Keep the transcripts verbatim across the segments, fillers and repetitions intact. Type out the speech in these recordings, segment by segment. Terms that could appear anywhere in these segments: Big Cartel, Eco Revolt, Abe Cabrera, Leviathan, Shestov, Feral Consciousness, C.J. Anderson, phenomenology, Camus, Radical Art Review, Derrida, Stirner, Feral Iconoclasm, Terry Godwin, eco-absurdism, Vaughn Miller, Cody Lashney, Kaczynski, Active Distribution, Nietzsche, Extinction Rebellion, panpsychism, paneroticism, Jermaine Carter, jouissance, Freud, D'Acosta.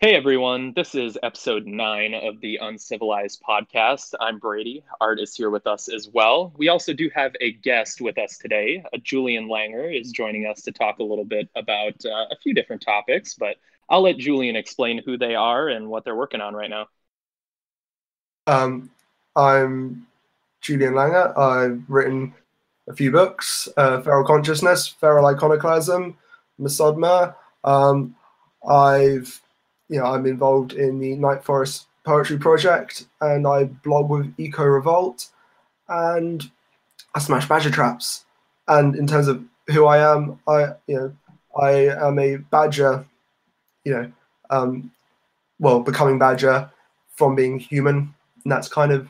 Hey everyone, this is episode nine of the Uncivilized podcast. I'm Brady. Art is here with us as well. We also do have a guest with us today. Uh, Julian Langer is joining us to talk a little bit about uh, a few different topics, but I'll let Julian explain who they are and what they're working on right now. Um, I'm Julian Langer. I've written a few books, uh, Feral Consciousness, Feral Iconoclasm, Masodma. Um, I've You know, I'm involved in the Night Forest Poetry Project, and I blog with Eco Revolt, and I smash badger traps. And in terms of who I am, I, you know, I am a badger, you know, um, well, becoming badger from being human, and that's kind of,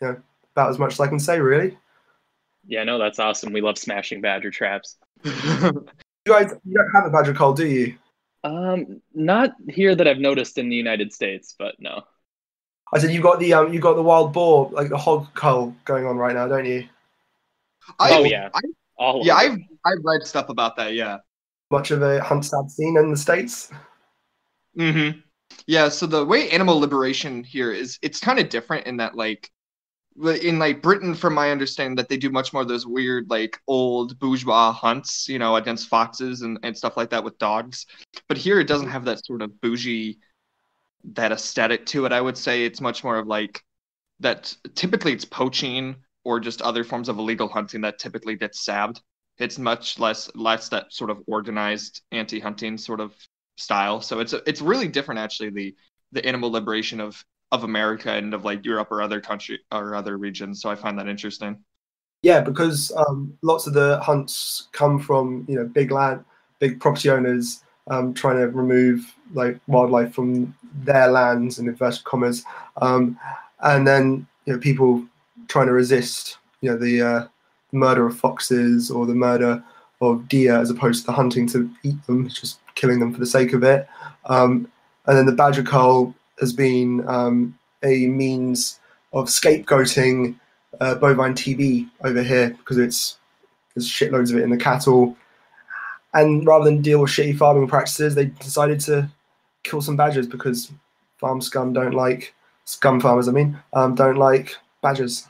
you know, about as much as I can say, really. Yeah, no, that's awesome. We love smashing badger traps. You guys, you don't have a badger call, do you? Um, not here that I've noticed in the United States, but no. I said you've got the um, you've got the wild boar, like the hog cull going on right now, don't you? I've, oh yeah, I've, All yeah. I've I've read stuff about that. Yeah. Much of a hunt stab scene in the States. Mm-hmm. Yeah. So the way animal liberation here is, it's kind of different in that, like, in like Britain, from my understanding, that they do much more of those weird, like, old bourgeois hunts, you know, against foxes and, and stuff like that with dogs. But here it doesn't have that sort of bougie, that aesthetic to it. I would say it's much more of like that. Typically it's poaching or just other forms of illegal hunting that typically gets sabbed. It's much less less that sort of organized anti-hunting sort of style. So it's it's really different, actually, the the animal liberation of of America and of like Europe or other country or other regions. So I find that interesting. Yeah, because um, lots of the hunts come from, you know, big land, big property owners um, trying to remove like wildlife from their lands, in inverted commas. Um, and then, you know, people trying to resist, you know, the uh, murder of foxes or the murder of deer, as opposed to hunting to eat them, just killing them for the sake of it. Um, and then the badger cull has been um, a means of scapegoating uh, bovine T B over here, because it's there's shitloads of it in the cattle. And rather than deal with shitty farming practices, they decided to kill some badgers because farm scum don't like, scum farmers I mean, um, don't like badgers.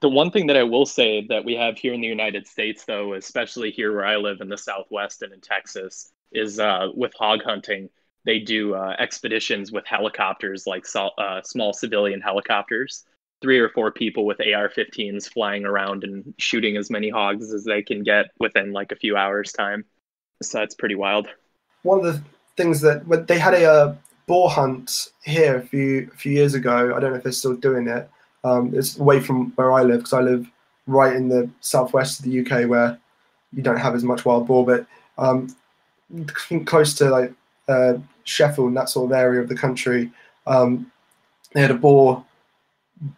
The one thing that I will say that we have here in the United States, though, especially here where I live in the Southwest and in Texas, is uh, with hog hunting. They do uh, expeditions with helicopters, like uh, small civilian helicopters, three or four people with A R fifteens flying around and shooting as many hogs as they can get within like a few hours time. So that's pretty wild. One of the things that when they had a uh, boar hunt here a few, a few years ago. I don't know if they're still doing it. Um, it's away from where I live, because I live right in the southwest of the U K, where you don't have as much wild boar, but um, close to like uh, Sheffield and that sort of area of the country, um, they had a boar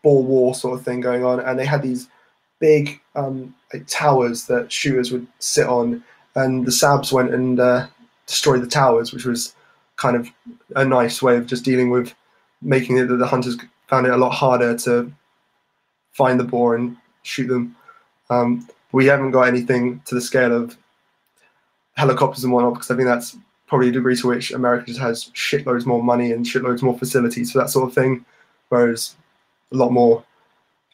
boar war sort of thing going on, and they had these big um, like towers that shooters would sit on, and the sabs went and uh, destroyed the towers, which was kind of a nice way of just dealing with making it that the hunters found it a lot harder to find the boar and shoot them. Um, we haven't got anything to the scale of helicopters and whatnot, because I think that's probably a degree to which America just has shitloads more money and shitloads more facilities for that sort of thing, whereas a lot more,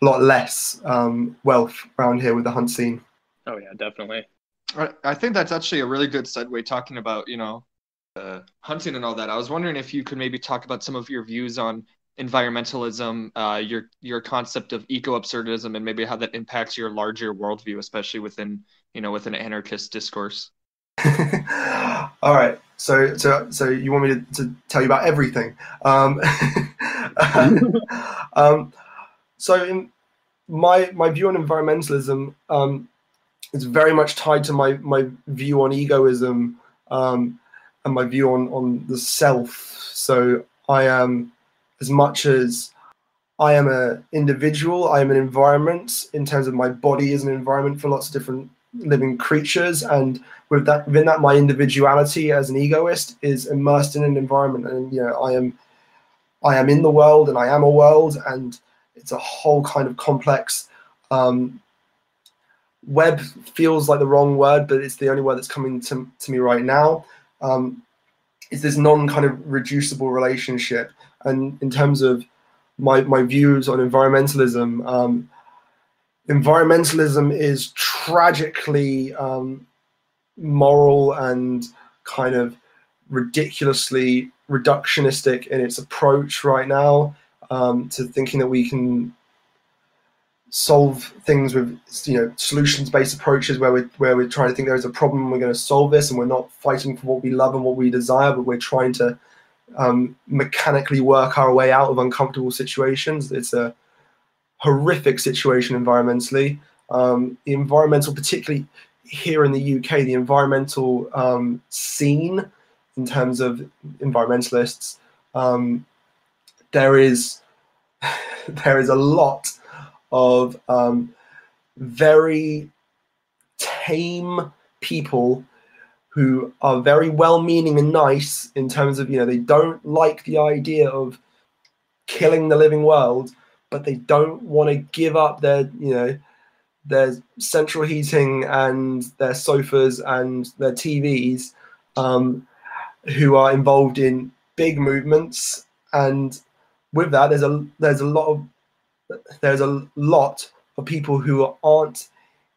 a lot less um, wealth around here with the hunt scene. Oh yeah, definitely. I think that's actually a really good segue, talking about, you know, uh, hunting and all that. I was wondering if you could maybe talk about some of your views on environmentalism, uh, your your concept of eco-absurdism, and maybe how that impacts your larger worldview, especially within, you know, within anarchist discourse. All right, so so so you want me to, to tell you about everything? Um, um, so in my my view on environmentalism um, is very much tied to my my view on egoism um, and my view on on the self. So I am, as much as I am an individual, I am an environment in terms of my body is an environment for lots of different living creatures, and with that, within that, my individuality as an egoist is immersed in an environment, and, you know, I am, I am in the world, and I am a world, and it's a whole kind of complex um, web. Feels like the wrong word, but it's the only word that's coming to to me right now. Um, is this non kind of reducible relationship. And in terms of my, my views on environmentalism, um, environmentalism is tragically um, moral and kind of ridiculously reductionistic in its approach right now, um, to thinking that we can solve things with, you know, solutions-based approaches where we're, where we're trying to think there is a problem and we're going to solve this, and we're not fighting for what we love and what we desire, but we're trying to um, mechanically work our way out of uncomfortable situations. It's a horrific situation environmentally. Um, the environmental, particularly here in the U K, the environmental um, scene in terms of environmentalists, um, there is there is a lot of um, very tame people who are very well-meaning and nice in terms of, you know, they don't like the idea of killing the living world, but they don't want to give up their, you know, their central heating and their sofas and their T Vs, um, who are involved in big movements. And with that, there's a there's a lot of There's a lot of people who aren't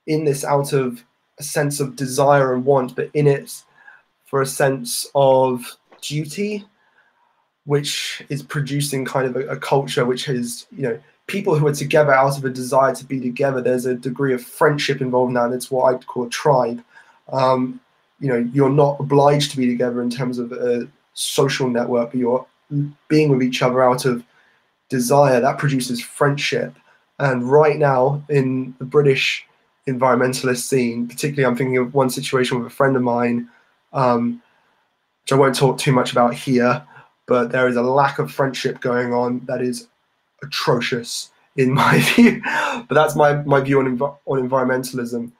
in this out of a sense of desire and want, but in it for a sense of duty, which is producing kind of a, a culture which is, you know, people who are together out of a desire to be together. There's a degree of friendship involved now, and it's what I'd call a tribe. Um, you know, you're not obliged to be together in terms of a social network, but you're being with each other out of desire. That produces friendship. And right now in the British environmentalist scene, particularly, I'm thinking of one situation with a friend of mine, um, which I won't talk too much about here, but there is a lack of friendship going on that is atrocious in my view. But that's my, my view on, env on environmentalism.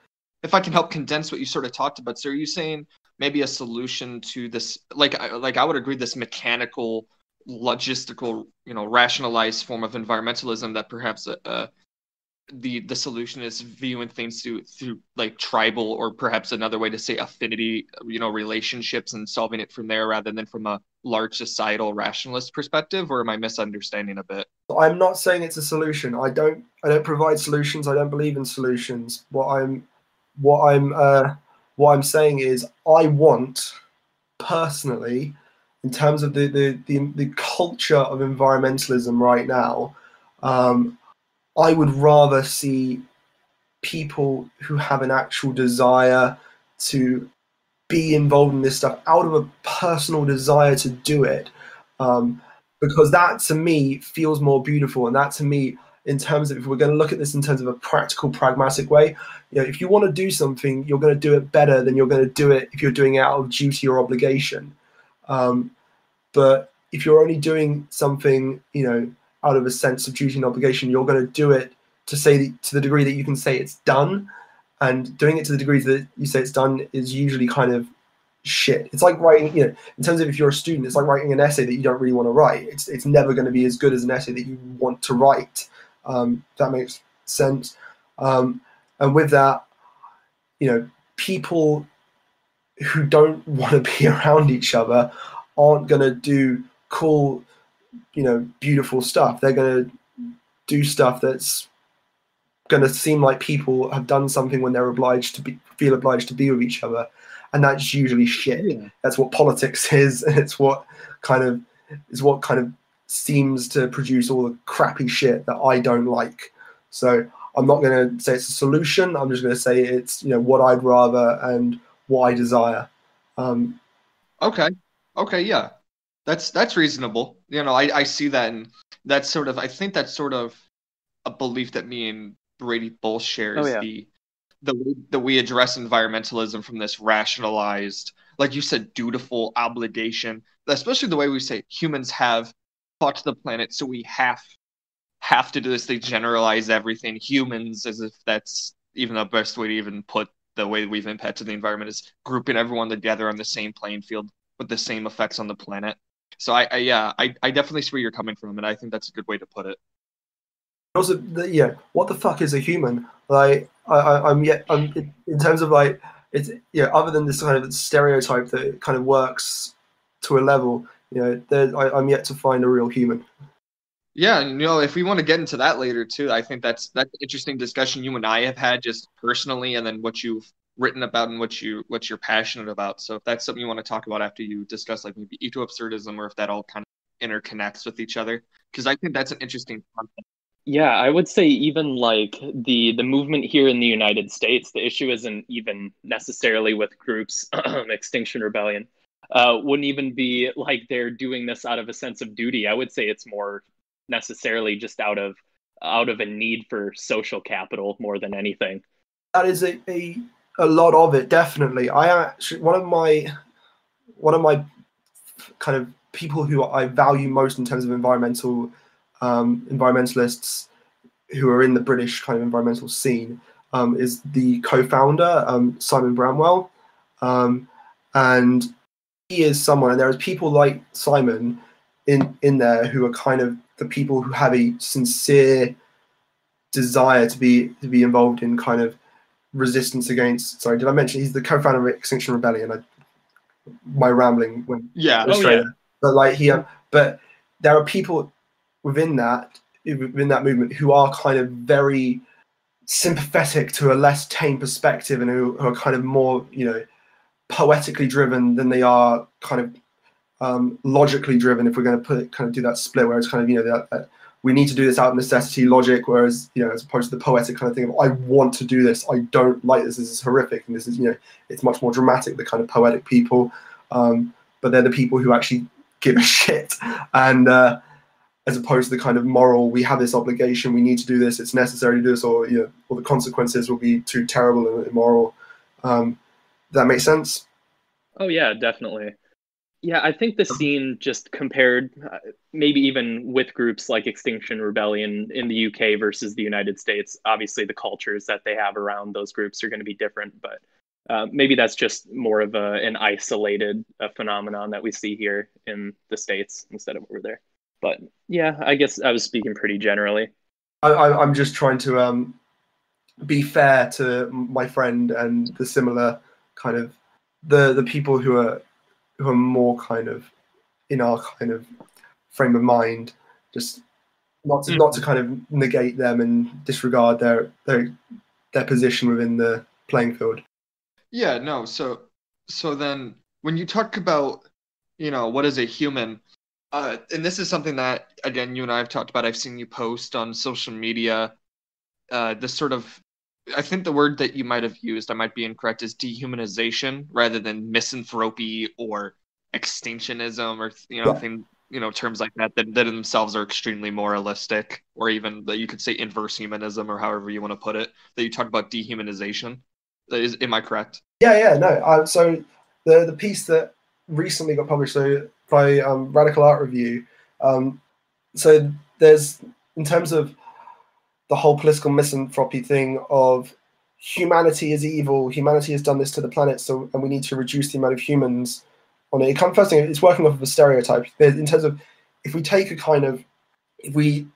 If I can help condense what you sort of talked about, so are you saying maybe a solution to this, like, like I would agree, this mechanical logistical, you know, rationalized form of environmentalism, that perhaps uh, the the solution is viewing things through through like tribal, or perhaps another way to say affinity, you know, relationships, and solving it from there rather than from a large societal rationalist perspective? Or am I misunderstanding a bit? I'm not saying it's a solution. I don't I don't provide solutions. I don't believe in solutions. What I'm what I'm uh, what I'm saying is I want personally, in terms of the, the, the, the culture of environmentalism right now, um, I would rather see people who have an actual desire to be involved in this stuff out of a personal desire to do it, um, because that to me feels more beautiful. And that to me, in terms of, if we're going to look at this in terms of a practical, pragmatic way, you know, if you want to do something, you're going to do it better than you're going to do it if you're doing it out of duty or obligation. Um, but if you're only doing something, you know, out of a sense of duty and obligation, you're going to do it to say that, to the degree that you can say it's done, and doing it to the degree that you say it's done is usually kind of shit. It's like writing, you know, in terms of if you're a student, it's like writing an essay that you don't really want to write. It's it's never going to be as good as an essay that you want to write. Um, if that makes sense. Um, and with that, you know, people who don't want to be around each other aren't going to do cool, you know, beautiful stuff. They're going to do stuff that's going to seem like people have done something when they're obliged to be, feel obliged to be with each other. And that's usually shit. Yeah. That's what politics is. And it's what kind of, it's what kind of seems to produce all the crappy shit that I don't like. So I'm not going to say it's a solution. I'm just going to say it's, you know, what I'd rather and what I desire. Um, okay. Okay. Yeah, that's, that's reasonable. You know, I, I see that. And that's sort of, I think that's sort of a belief that me and Brady both share, is oh, yeah. the, the way that we address environmentalism from this rationalized, like you said, dutiful obligation, especially the way we say humans have fucked the planet, so we have, have to do this. They generalize everything humans, as if that's even the best way to even put the way we've impacted the environment, is grouping everyone together on the same playing field with the same effects on the planet. So I, I yeah, I, I definitely see where you're coming from, and I think that's a good way to put it. Also, the, yeah, what the fuck is a human? Like, I, I, I'm yet, I'm, it, in terms of like, it's yeah, other than this kind of stereotype that kind of works to a level, you know, I, I'm yet to find a real human. Yeah, you know, if we want to get into that later too, I think that's that's an interesting discussion you and I have had just personally, and then what you've written about and what you what you're passionate about. So if that's something you want to talk about after you discuss like maybe eco-absurdism, or if that all kind of interconnects with each other, because I think that's an interesting concept. Yeah, I would say even like the the movement here in the United States, the issue isn't even necessarily with groups, Extinction Rebellion, uh, wouldn't even be like they're doing this out of a sense of duty. I would say it's more necessarily just out of out of a need for social capital more than anything. That is a a, a lot of it, definitely. I actually one of my one of my kind of people who I value most in terms of environmental. Um, environmentalists who are in the British kind of environmental scene um, is the co-founder um, Simon Bramwell, um, and he is someone, and there are people like Simon in in there who are kind of the people who have a sincere desire to be to be involved in kind of resistance against. Sorry, did I mention he's the co-founder of Extinction Rebellion? I, my rambling went yeah, oh, yeah. But like he, um, but there are people within that, within that movement, who are kind of very sympathetic to a less tame perspective, and who, who are kind of more, you know, poetically driven than they are kind of um, logically driven. If we're going to put kind of do that split, where it's kind of, you know, that, that we need to do this out of necessity, logic, whereas, you know, as opposed to the poetic kind of thing of I want to do this, I don't like this, this is horrific, and this is, you know, it's much more dramatic. The kind of poetic people, um, but they're the people who actually give a shit, and. Uh, as opposed to the kind of moral, we have this obligation, we need to do this, it's necessary to do this, or, you know, or the consequences will be too terrible and immoral. Um, that makes sense? Oh, yeah, definitely. Yeah, I think the scene just compared, uh, maybe even with groups like Extinction Rebellion in the U K versus the United States, obviously the cultures that they have around those groups are going to be different, but uh, maybe that's just more of a, an isolated uh, phenomenon that we see here in the States instead of over there. But yeah, I guess I was speaking pretty generally. I, I, I'm just trying to um, be fair to my friend and the similar kind of the the people who are who are more kind of in our kind of frame of mind. Just not to, mm. not to kind of negate them and disregard their their their position within the playing field. Yeah. No. So so then when you talk about, you know, what is a human. Uh, and this is something that, again, you and I have talked about. I've seen you post on social media. Uh, this sort of, I think the word that you might have used, I might be incorrect, is dehumanization rather than misanthropy or extinctionism, or, you know, yeah. thing, you know, terms like that, that that themselves are extremely moralistic, or even that you could say inverse humanism, or however you want to put it. That you talk about dehumanization. Is, am I correct? Yeah, yeah, no. Uh, so the the piece that recently got published, so. by um, Radical Art Review. Um, so there's, in terms of the whole political misanthropy thing of humanity is evil, humanity has done this to the planet, so and we need to reduce the amount of humans on it. It comes, first thing, it's working off of a stereotype. There's, in terms of, if we take a kind of, if we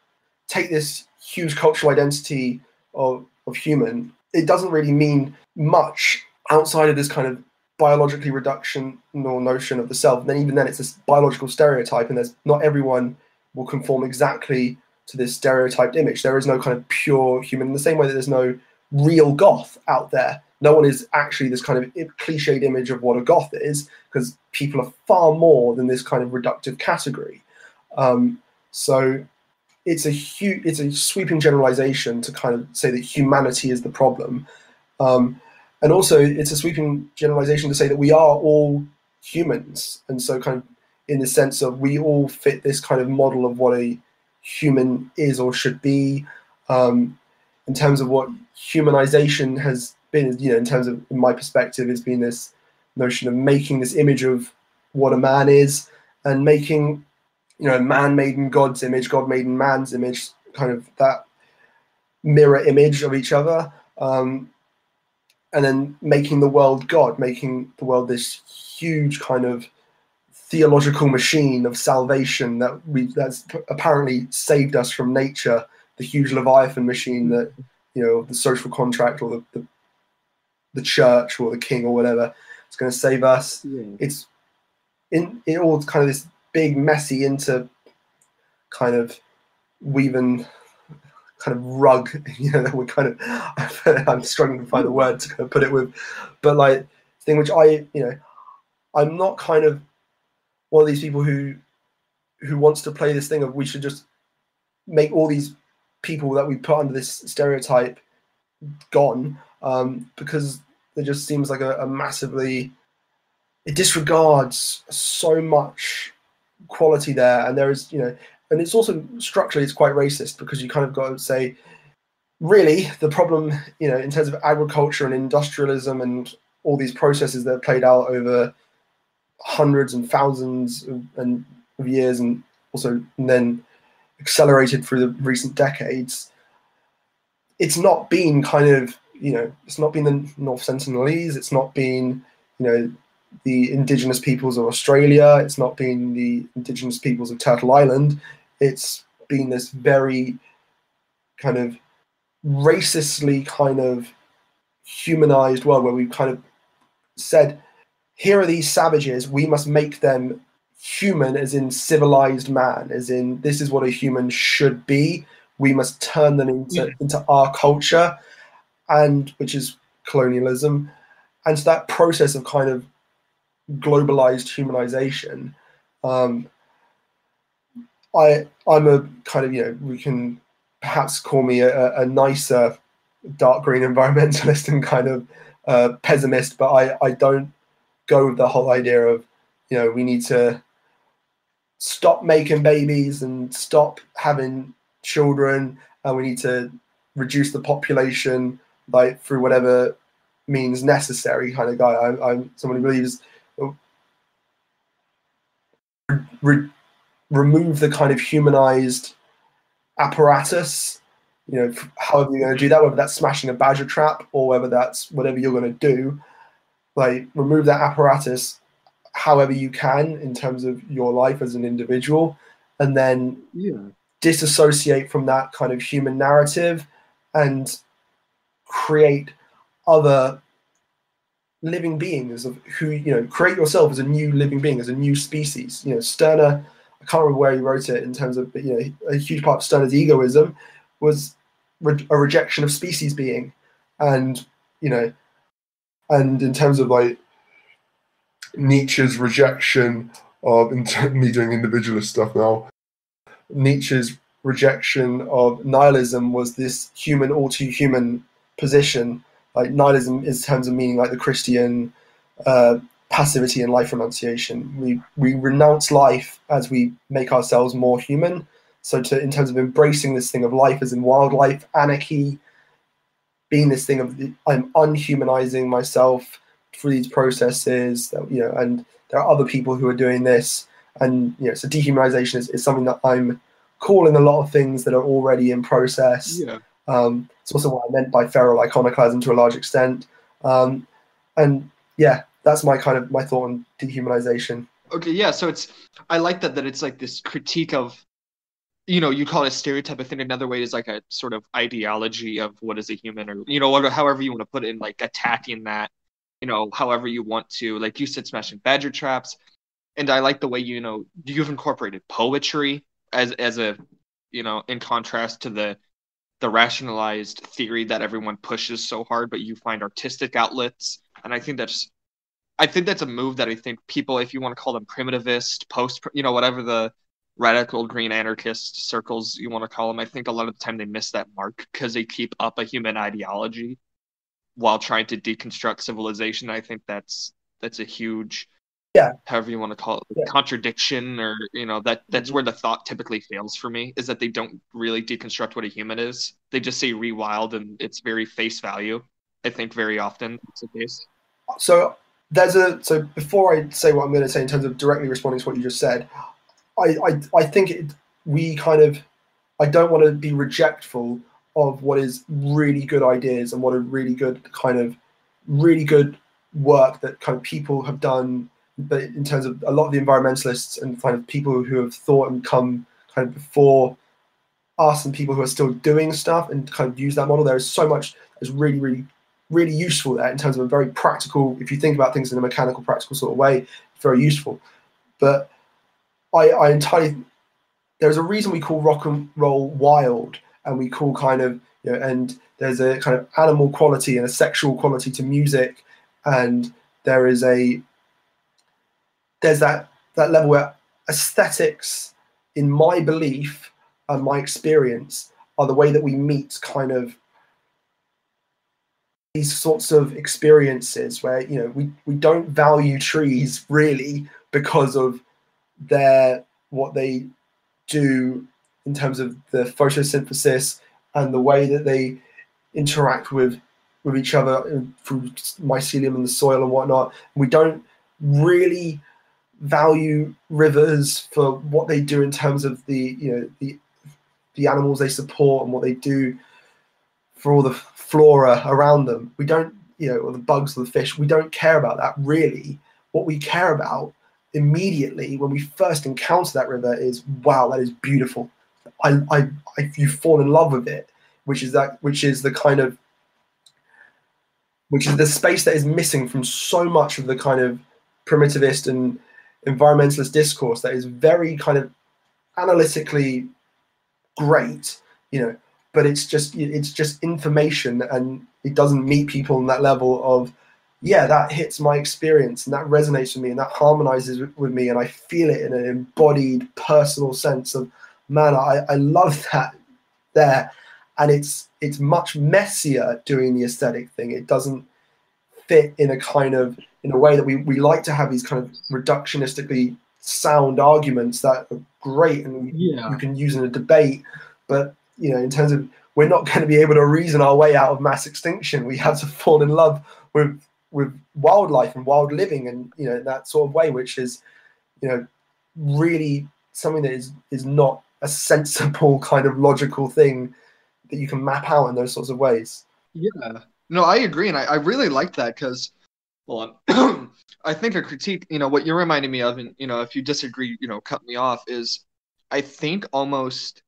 take this huge cultural identity of, of human, it doesn't really mean much outside of this kind of biologically reductional notion of the self, and then even then it's this biological stereotype, and there's not everyone will conform exactly to this stereotyped image. There is no kind of pure human, in the same way that there's no real goth out there. No one is actually this kind of cliched image of what a goth is, because people are far more than this kind of reductive category. Um, so it's a huge, it's a sweeping generalization to kind of say that humanity is the problem. Um, And also, it's a sweeping generalization to say that we are all humans. And so kind of in the sense of we all fit this kind of model of what a human is or should be, um, in terms of what humanization has been, you know, in terms of, in my perspective, it's been this notion of making this image of what a man is and making, you know, man made in God's image, God made in man's image, kind of that mirror image of each other. Um, And then making the world God, making the world this huge kind of theological machine of salvation that we that's apparently saved us from nature, the huge Leviathan machine that, you know, the social contract or the the, the church or the king or whatever, it's going to save us. Yeah. It's in, in all kind of this big, messy, into kind of weaving kind of rug, you know, that we kind of, I'm struggling to find the word to kind of put it with, but like thing which I, you know, I'm not kind of one of these people who, who wants to play this thing of we should just make all these people that we put under this stereotype gone, um, because it just seems like a, a massively, it disregards so much quality there. And there is, you know, and it's also structurally, it's quite racist, because you kind of got to say, really, the problem, you know, in terms of agriculture and industrialism and all these processes that have played out over hundreds and thousands of, and of years, and also and then accelerated through the recent decades, it's not been kind of, you know, it's not been the North Sentinelese, it's not been, you know, the indigenous peoples of Australia, it's not been the indigenous peoples of Turtle Island, it's been this very kind of racistly kind of humanized world where we've kind of said, here are these savages, we must make them human, as in civilized man, as in this is what a human should be, we must turn them into, yeah. into our culture, and which is colonialism. And so that process of kind of globalized humanization, um, I, I'm a kind of, you know, we can perhaps call me a, a nicer dark green environmentalist and kind of uh, pessimist, but I, I don't go with the whole idea of, you know, we need to stop making babies and stop having children, and we need to reduce the population like through whatever means necessary kind of guy. I, I'm someone who believes re remove the kind of humanized apparatus, you know, however you're going to do that, whether that's smashing a badger trap or whether that's whatever you're going to do, like remove that apparatus however you can in terms of your life as an individual, and then yeah. disassociate from that kind of human narrative and create other living beings of who, you know, create yourself as a new living being, as a new species. You know, Stirner, I can't remember where he wrote it in terms of, but you know, a huge part of Stirner's egoism was a rejection of species being, and you know, and in terms of like Nietzsche's rejection of me doing individualist stuff now, Nietzsche's rejection of nihilism was this human all too human position. Like nihilism is in terms of meaning like the Christian uh, passivity and life renunciation. We we renounce life as we make ourselves more human. So to, in terms of embracing this thing of life as in wildlife, anarchy, being this thing of the, I'm unhumanizing myself through these processes, that, you know, and there are other people who are doing this. And, you know, so dehumanization is, is something that I'm calling a lot of things that are already in process. Yeah. Um, it's also what I meant by feral iconoclasm to a large extent. Um, and yeah, that's my kind of, my thought on dehumanization. Okay, yeah, so it's, I like that, that it's like this critique of, you know, you call it a stereotype. I think another way is like a sort of ideology of what is a human, or, you know, however you want to put it in, like attacking that, you know, however you want to, like you said, smashing badger traps. And I like the way, you know, you've incorporated poetry as, as a, you know, in contrast to the, the rationalized theory that everyone pushes so hard, but you find artistic outlets. And I think that's, I think that's a move that I think people, if you want to call them primitivist, post, you know, whatever the radical green anarchist circles you want to call them, I think a lot of the time they miss that mark because they keep up a human ideology while trying to deconstruct civilization. I think that's that's a huge, yeah, however you want to call it, yeah. contradiction, or you know, that that's mm-hmm. where the thought typically fails for me, is that they don't really deconstruct what a human is. They just say rewild, and it's very face value. I think very often that's the case. So there's a so before I say what I'm going to say in terms of directly responding to what you just said, I, I, I think it, we kind of, I don't want to be rejectful of what is really good ideas and what are really good kind of, really good work that kind of people have done, but in terms of a lot of the environmentalists and kind of people who have thought and come kind of before us and people who are still doing stuff and kind of use that model. There is so much that's really, really, really useful there in terms of a very practical, if you think about things in a mechanical, practical sort of way, very useful. But I, I entirely, there's a reason we call rock and roll wild, and we call kind of, you know, and there's a kind of animal quality and a sexual quality to music, and there is a, there's that, that level where aesthetics, in my belief and my experience, are the way that we meet kind of these sorts of experiences where, you know, we, we don't value trees really because of their, what they do in terms of the photosynthesis and the way that they interact with, with each other through mycelium in the soil and whatnot. We don't really value rivers for what they do in terms of the, you know, the the animals they support and what they do for all the flora around them. We don't, you know, or the bugs or the fish, we don't care about that really. What we care about immediately when we first encounter that river is, wow, that is beautiful. I, I, I you fall in love with it, which is that, which is the kind of, which is the space that is missing from so much of the kind of primitivist and environmentalist discourse that is very kind of analytically great, you know, but it's just, it's just information, and it doesn't meet people on that level of, yeah, that hits my experience and that resonates with me and that harmonizes with me and I feel it in an embodied personal sense of, man, I, I love that there. And it's, it's much messier doing the aesthetic thing. It doesn't fit in a kind of, in a way that we, we like to have these kind of reductionistically sound arguments that are great and yeah. you can use in a debate, but, you know, in terms of, we're not going to be able to reason our way out of mass extinction. We have to fall in love with, with wildlife and wild living and, you know, that sort of way, which is, you know, really something that is, is not a sensible kind of logical thing that you can map out in those sorts of ways. Yeah, no, I agree. And I, I really like that because, well, I think a critique, you know, what you're reminding me of, and, you know, if you disagree, you know, cut me off, is I think almost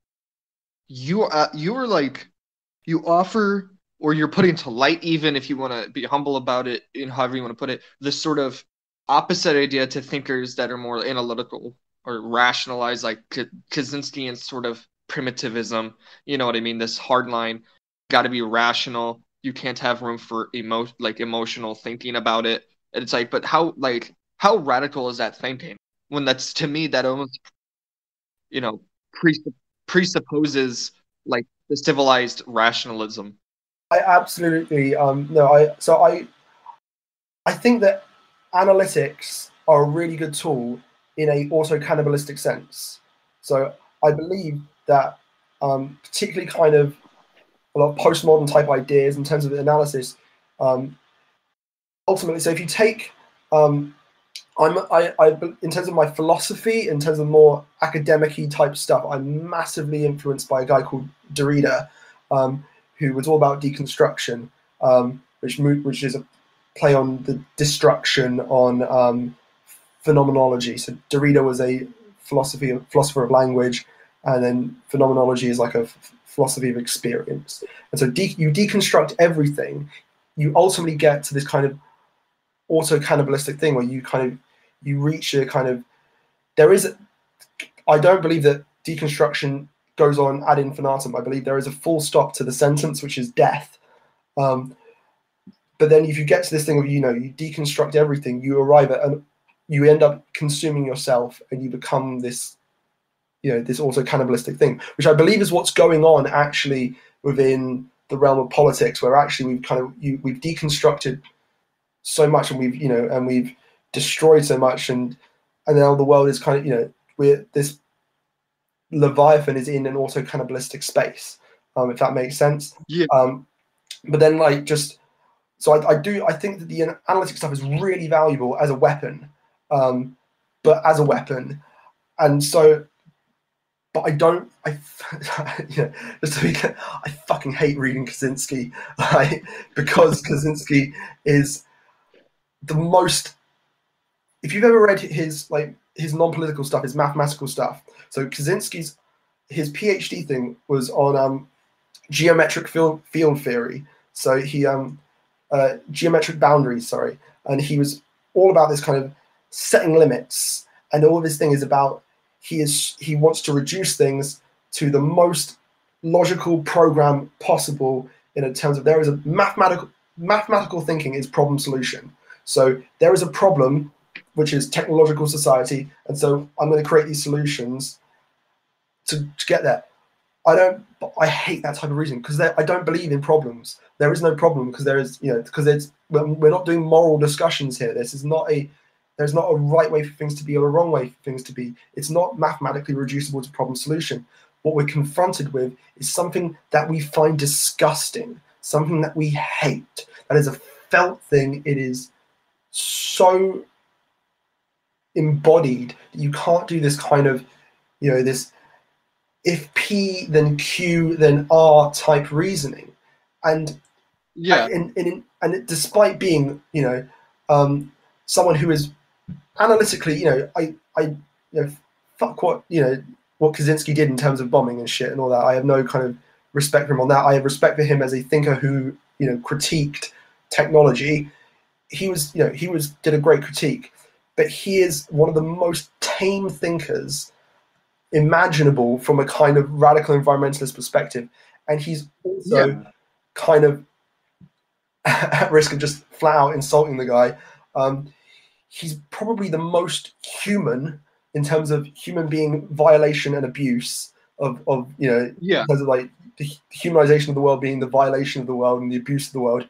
you, uh, you are like, you offer, or you're putting to light, even if you want to be humble about it, in however you want to put it, this sort of opposite idea to thinkers that are more analytical or rationalized, like Kaczynski and sort of primitivism, you know what I mean? This hard line, got to be rational. You can't have room for emo like emotional thinking about it. And it's like, but how, like, how radical is that thinking? When that's, to me, that almost, you know, presupp presupposes like the civilized rationalism. I absolutely, um, no, I, so I, I think that analytics are a really good tool in a auto-cannibalistic sense. So I believe that um, particularly kind of a lot of postmodern type ideas in terms of analysis, um, ultimately, so if you take, um, I'm, I, I, in terms of my philosophy, in terms of more academic-y type stuff, I'm massively influenced by a guy called Derrida, um, who was all about deconstruction, um, which, which is a play on the destruction on um, phenomenology. So Derrida was a philosophy, philosopher of language, and then phenomenology is like a philosophy of experience. And so de you deconstruct everything, you ultimately get to this kind of auto-cannibalistic thing where you kind of, you reach a kind of, there is, a, I don't believe that deconstruction goes on ad infinitum. I believe there is a full stop to the sentence, which is death. Um, but then if you get to this thing of, you know, you deconstruct everything, you arrive at, an, you end up consuming yourself and you become this, you know, this auto-cannibalistic thing, which I believe is what's going on actually within the realm of politics, where actually we've kind of, you, we've deconstructed so much and we've, you know, and we've destroyed so much, and, and now the world is kind of, you know, we're this Leviathan is in an auto-cannibalistic space, um, if that makes sense. Yeah. Um, but then like just, so I, I do, I think that the analytic stuff is really valuable as a weapon, um, but as a weapon. And so, but I don't, I, you know, just to be clear, I fucking hate reading Kaczynski, like, because Kaczynski is the most, if you've ever read his, like, his non-political stuff, his mathematical stuff. So Kaczynski's, his PhD thing was on um, geometric field, field theory. So he, um, uh, geometric boundaries, sorry. And he was all about this kind of setting limits And all this thing is about he is he wants to reduce things to the most logical program possible in terms of there is a mathematical mathematical thinking is problem solution. So there is a problem, which is technological society, and so I'm going to create these solutions to, to get there. I don't. I hate that type of reasoning because I don't believe in problems. There is no problem because there is, you know, because it's we're not doing moral discussions here. This is not a. There's not a right way for things to be or a wrong way for things to be. It's not mathematically reducible to problem solution. What we're confronted with is something that we find disgusting, something that we hate. That is a felt thing. It is so embodied that you can't do this kind of, you know, this if P then Q then R type reasoning. And yeah, and and, and, and despite being, you know, um, someone who is analytically, you know, I, I, you know, fuck what, you know, what Kaczynski did in terms of bombing and shit and all that. I have no kind of respect for him on that. I have respect for him as a thinker who, you know, critiqued technology. He was, you know, he was did a great critique, but he is one of the most tame thinkers imaginable from a kind of radical environmentalist perspective, and he's also yeah. kind of at risk of just flat out insulting the guy. Um, he's probably the most human in terms of human being violation and abuse of, of you know, yeah. in terms of like the humanization of the world being the violation of the world and the abuse of the world,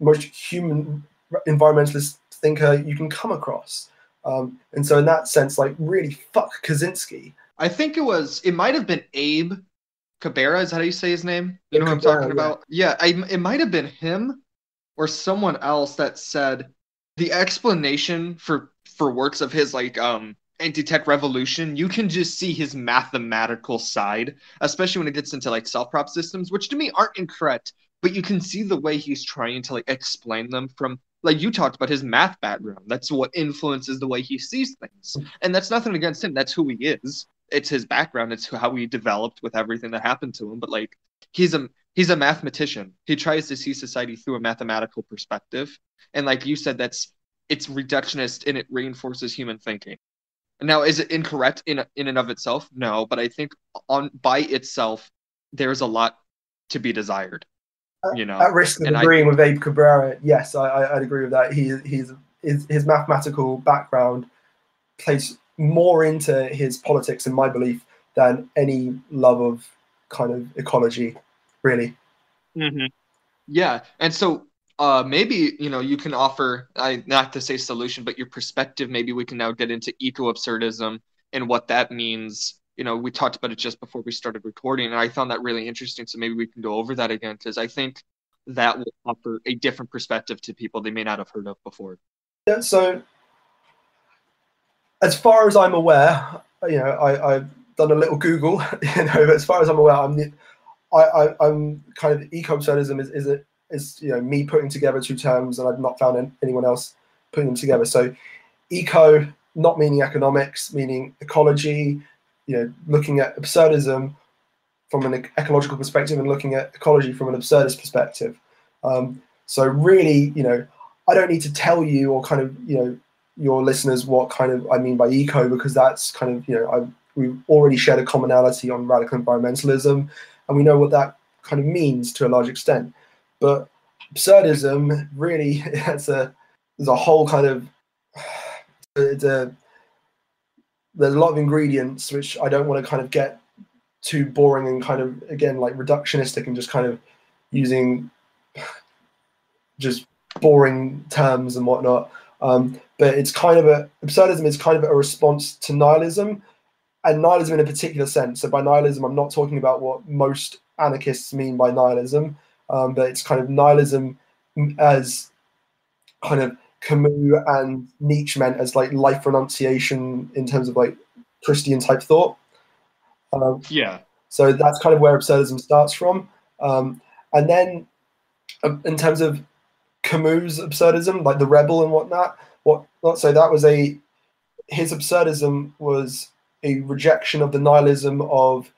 most human environmentalist thinker you can come across. Um, and so in that sense, like really fuck Kaczynski. I think it was, it might've been Abe Cabrera, is that how you say his name? You know who I'm talking yeah. about? Yeah, I, it might've been him or someone else that said, the explanation for, for works of his, like, um, anti-tech revolution, you can just see his mathematical side, especially when it gets into, like, self-prop systems, which to me aren't incorrect, but you can see the way he's trying to, like, explain them from, like, you talked about his math background. That's what influences the way he sees things. And that's nothing against him. That's who he is. It's his background. It's how he developed with everything that happened to him. But, like, he's a, he's a mathematician. He tries to see society through a mathematical perspective. And like you said, that's it's reductionist and it reinforces human thinking. Now, is it incorrect in in and of itself? No, but I think on by itself, there's a lot to be desired. You know, at risk of and agreeing I, with Abe Cabrera, yes, I, I I'd agree with that. He he's his, his mathematical background plays more into his politics, in my belief, than any love of kind of ecology, really. Mm-hmm. Yeah, and so. Uh, maybe, you know, you can offer, I, not to say solution, but your perspective. Maybe we can now get into eco-absurdism and what that means. You know, we talked about it just before we started recording, and I found that really interesting. So maybe we can go over that again, because I think that will offer a different perspective to people they may not have heard of before. Yeah, so as far as I'm aware, you know, I, I've done a little Google, you know, but as far as I'm aware, I'm, the, I, I, I'm kind of eco-absurdism is, is a Is you know me putting together two terms, and I've not found anyone else putting them together. So, eco not meaning economics, meaning ecology. You know, looking at absurdism from an ecological perspective, and looking at ecology from an absurdist perspective. Um, so really, you know, I don't need to tell you or kind of you know your listeners what kind of I mean by eco, because that's kind of you know I we've already shared a commonality on radical environmentalism, and we know what that kind of means to a large extent. But absurdism really, it's a there's a whole kind of it's a, there's a lot of ingredients which I don't want to kind of get too boring and kind of again like reductionistic and just kind of using just boring terms and whatnot. Um, but it's kind of a absurdism is kind of a response to nihilism, and nihilism in a particular sense. So by nihilism, I'm not talking about what most anarchists mean by nihilism. Um, but it's kind of nihilism as kind of Camus and Nietzsche meant as like life renunciation in terms of like Christian type thought. Um, yeah. So that's kind of where absurdism starts from. Um, and then uh, in terms of Camus' absurdism, like the rebel and whatnot, what not so that was a his absurdism was a rejection of the nihilism of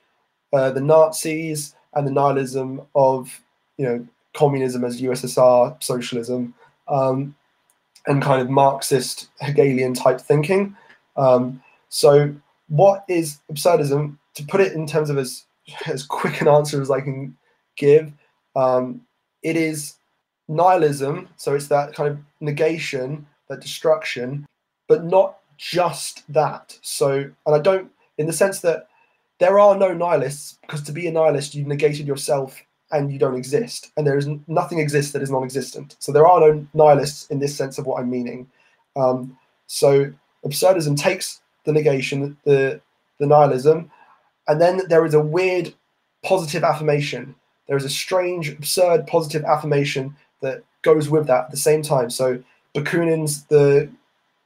uh, the Nazis and the nihilism of you know, communism as U S S R, socialism, um, and kind of Marxist Hegelian type thinking. Um, So what is absurdism? To put it in terms of as, as quick an answer as I can give, um, it is nihilism. So it's that kind of negation, that destruction, but not just that. So, and I don't, in the sense that there are no nihilists, because to be a nihilist, you've negated yourself and you don't exist. And there is nothing exists that is non-existent. So there are no nihilists in this sense of what I'm meaning. Um, so absurdism takes the negation, the, the nihilism, and then there is a weird positive affirmation. There is a strange, absurd, positive affirmation that goes with that at the same time. So Bakunin's The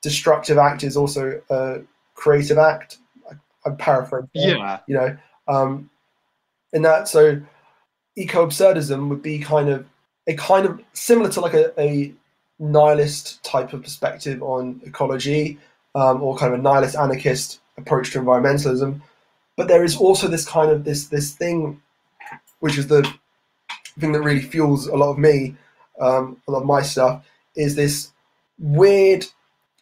Destructive Act is also a creative act. I'm paraphrasing. Yeah. You know, um, in that, so eco-absurdism would be kind of a kind of similar to like a, a nihilist type of perspective on ecology, um, or kind of a nihilist anarchist approach to environmentalism. But there is also this kind of this this thing, which is the thing that really fuels a lot of me, um, a lot of my stuff, is this weird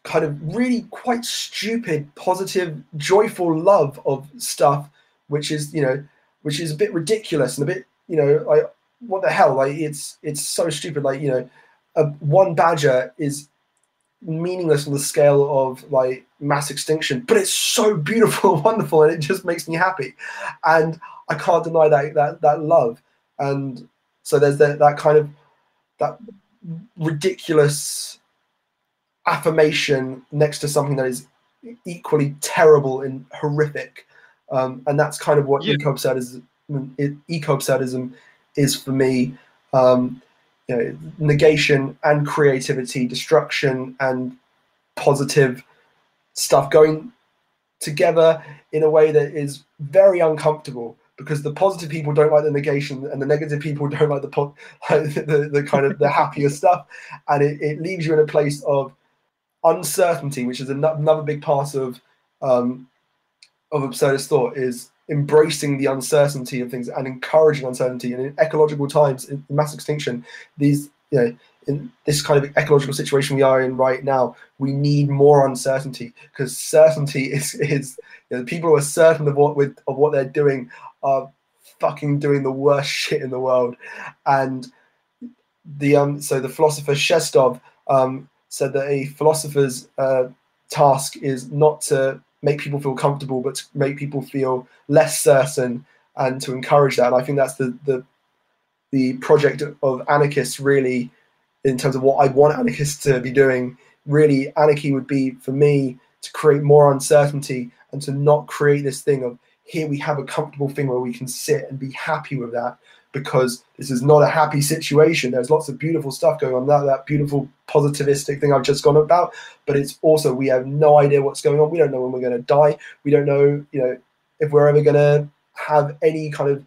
kind of really quite stupid, positive, joyful love of stuff, which is, you know, which is a bit ridiculous and a bit, you know, like, what the hell? Like, it's it's so stupid. Like, you know, a, one badger is meaningless on the scale of like mass extinction, but it's so beautiful and wonderful, and it just makes me happy. And I can't deny that that that love. And so there's that, that kind of that ridiculous affirmation next to something that is equally terrible and horrific, um, and that's kind of what yeah. eco-absurdism, eco-absurdism is for me. Um, you know, negation and creativity, destruction and positive stuff going together in a way that is very uncomfortable, because the positive people don't like the negation and the negative people don't like the po the, the kind of the happier stuff, and it, it leaves you in a place of uncertainty, which is another big part of um, of absurdist thought, is embracing the uncertainty of things and encouraging uncertainty. And in ecological times, in mass extinction, these you know, in this kind of ecological situation we are in right now, we need more uncertainty, because certainty is is you know, people who are certain of what with of what they're doing are fucking doing the worst shit in the world. And the um, so the philosopher Shestov um. said that a philosopher's uh, task is not to make people feel comfortable, but to make people feel less certain and to encourage that. And I think that's the the, the project of anarchists, really, in terms of what I want anarchists to be doing. Really, anarchy would be, for me, to create more uncertainty and to not create this thing of, here we have a comfortable thing where we can sit and be happy with that, because this is not a happy situation. There's lots of beautiful stuff going on, that, that beautiful positivistic thing I've just gone about, but it's also, we have no idea what's going on. We don't know when we're going to die. We don't know, you know, if we're ever going to have any kind of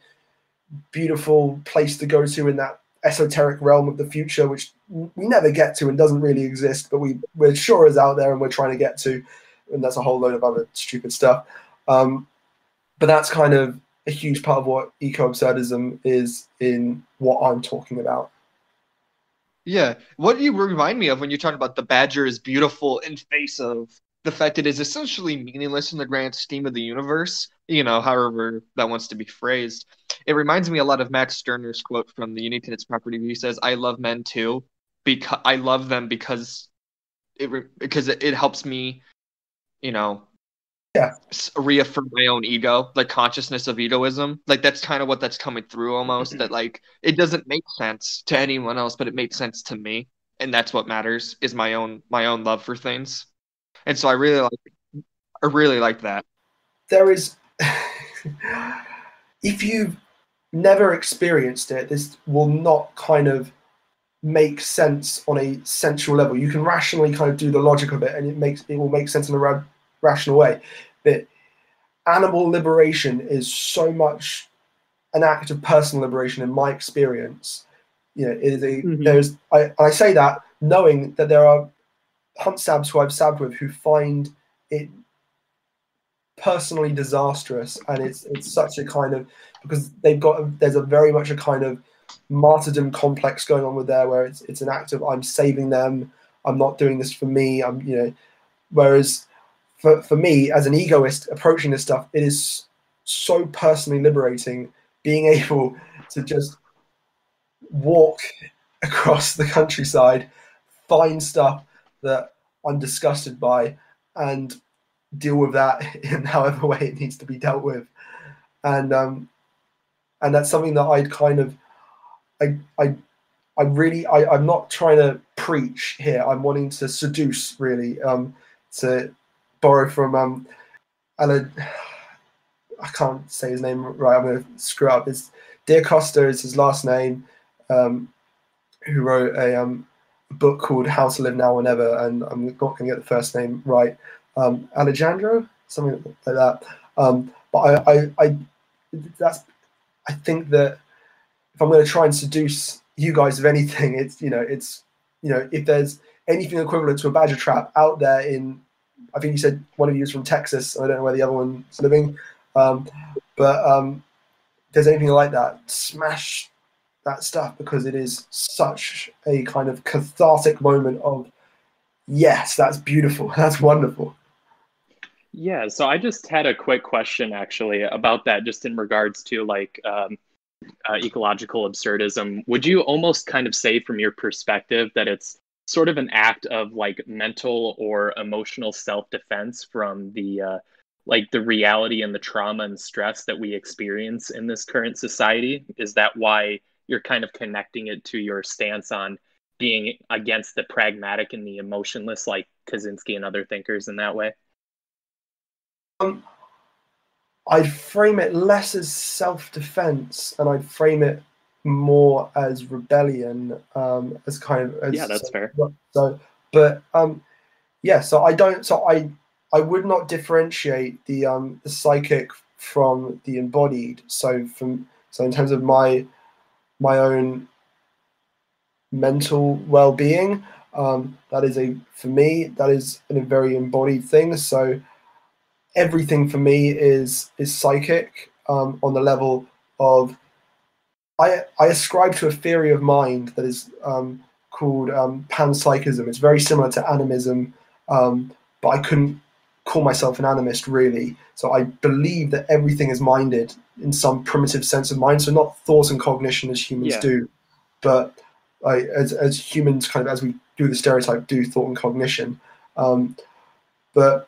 beautiful place to go to in that esoteric realm of the future, which we never get to and doesn't really exist, but we, we're sure is out there and we're trying to get to, and that's a whole load of other stupid stuff. Um, but that's kind of a huge part of what eco-absurdism is in what I'm talking about. Yeah. What do you remind me of when you're talking about the badger is beautiful in face of the fact that it is essentially meaningless in the grand scheme of the universe, you know, however that wants to be phrased. It reminds me a lot of Max Stirner's quote from The Unique in Its Property, where he says, I love men too, because I love them because it, re because it, it helps me, you know, yeah, reaffirm my own ego, like consciousness of egoism. Like that's kind of what that's coming through almost, that like it doesn't make sense to anyone else, but it makes sense to me. And that's what matters, is my own my own love for things. And so I really like I really like that. There is if you've never experienced it, this will not kind of make sense on a sensual level. You can rationally kind of do the logic of it and it makes it will make sense in a round rational way, that animal liberation is so much an act of personal liberation in my experience. You know, it is a, mm-hmm. there's I, I say that knowing that there are hunt sabs who I've sabbed with who find it personally disastrous, and it's it's such a kind of, because they've got a, there's a very much a kind of martyrdom complex going on with there, where it's it's an act of, I'm saving them, I'm not doing this for me, I'm you know, whereas for, for me as an egoist approaching this stuff, it is so personally liberating being able to just walk across the countryside, find stuff that I'm disgusted by and deal with that in however way it needs to be dealt with. And um, and that's something that I'd kind of, I, I, I really, I, I'm not trying to preach here. I'm wanting to seduce, really, um, to borrow from, um, Alan, I can't say his name right, I'm going to screw up. It's D'Acosta is his last name, um, who wrote a um, book called How to Live Now or Never, and I'm not going to get the first name right. Um, Alejandro, something like that. Um, but I, I, I, that's, I think that if I'm going to try and seduce you guys of anything, it's, you know, it's, you know, if there's anything equivalent to a badger trap out there in, I think you said one of you is from Texas. I don't know where the other one's living. Um, but um, if there's anything like that, smash that stuff, because it is such a kind of cathartic moment of, yes, that's beautiful. That's wonderful. Yeah, so I just had a quick question actually about that, just in regards to like um, uh, ecological absurdism. Would you almost kind of say from your perspective that it's sort of an act of like mental or emotional self-defense from the uh, like the reality and the trauma and stress that we experience in this current society? Is that why you're kind of connecting it to your stance on being against the pragmatic and the emotionless, like Kaczynski and other thinkers in that way? Um, I'd frame it less as self-defense, and I'd frame it more as rebellion, um, as kind of as, yeah, that's so, fair. So, but um, yeah, so I don't, so I, I would not differentiate the um, the psychic from the embodied. So from so in terms of my my own mental well-being, um, that is a for me that is a very embodied thing. So everything for me is is psychic, um, on the level of I I ascribe to a theory of mind that is um, called um, panpsychism. It's very similar to animism, um, but I couldn't call myself an animist really. So I believe that everything is minded in some primitive sense of mind. So not thought and cognition as humans yeah. do, but I, as as humans kind of as we do the stereotype do thought and cognition. Um, but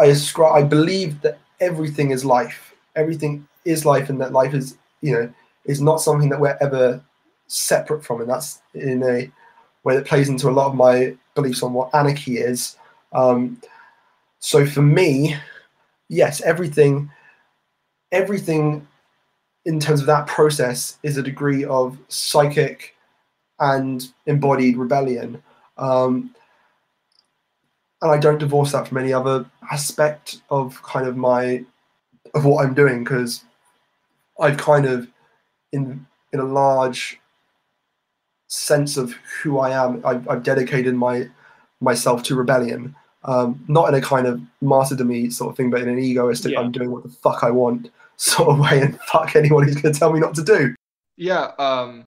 I ascribe, I believe that everything is life. Everything is life, and that life is, you know, is not something that we're ever separate from. And that's in a way that plays into a lot of my beliefs on what anarchy is. Um, so for me, yes, everything, everything in terms of that process is a degree of psychic and embodied rebellion. Um, And I don't divorce that from any other aspect of kind of my, of what I'm doing, because I've kind of, in in a large sense of who I am, I've, I've dedicated my myself to rebellion, um, not in a kind of martyrdomy sort of thing, but in an egoistic, yeah. I'm doing what the fuck I want sort of way, and fuck anyone who's going to tell me not to do. Yeah. Um,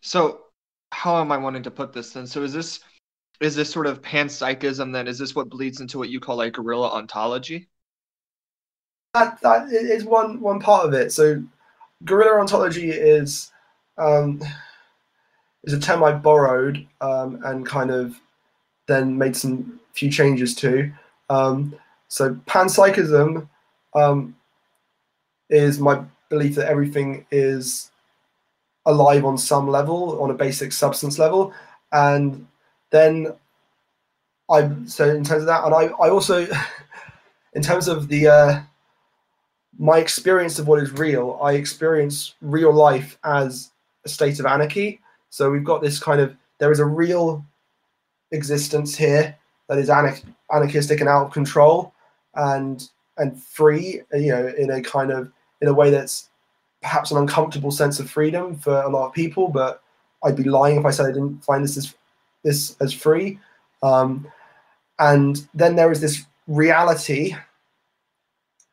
so how am I wanting to put this then? So is this, Is this sort of panpsychism then? Is this what bleeds into what you call like guerrilla ontology? That that is one one part of it. So, guerrilla ontology is um, is a term I borrowed um, and kind of then made some few changes to. Um, so, panpsychism um, is my belief that everything is alive on some level, on a basic substance level, and then I so in terms of that, and I, I also in terms of the uh, my experience of what is real, I experience real life as a state of anarchy. So we've got this kind of, there is a real existence here that is anarch, anarchistic and out of control and and free, you know, in a kind of in a way that's perhaps an uncomfortable sense of freedom for a lot of people. But I'd be lying if I said I didn't find this as this as free. Um, and then there is this reality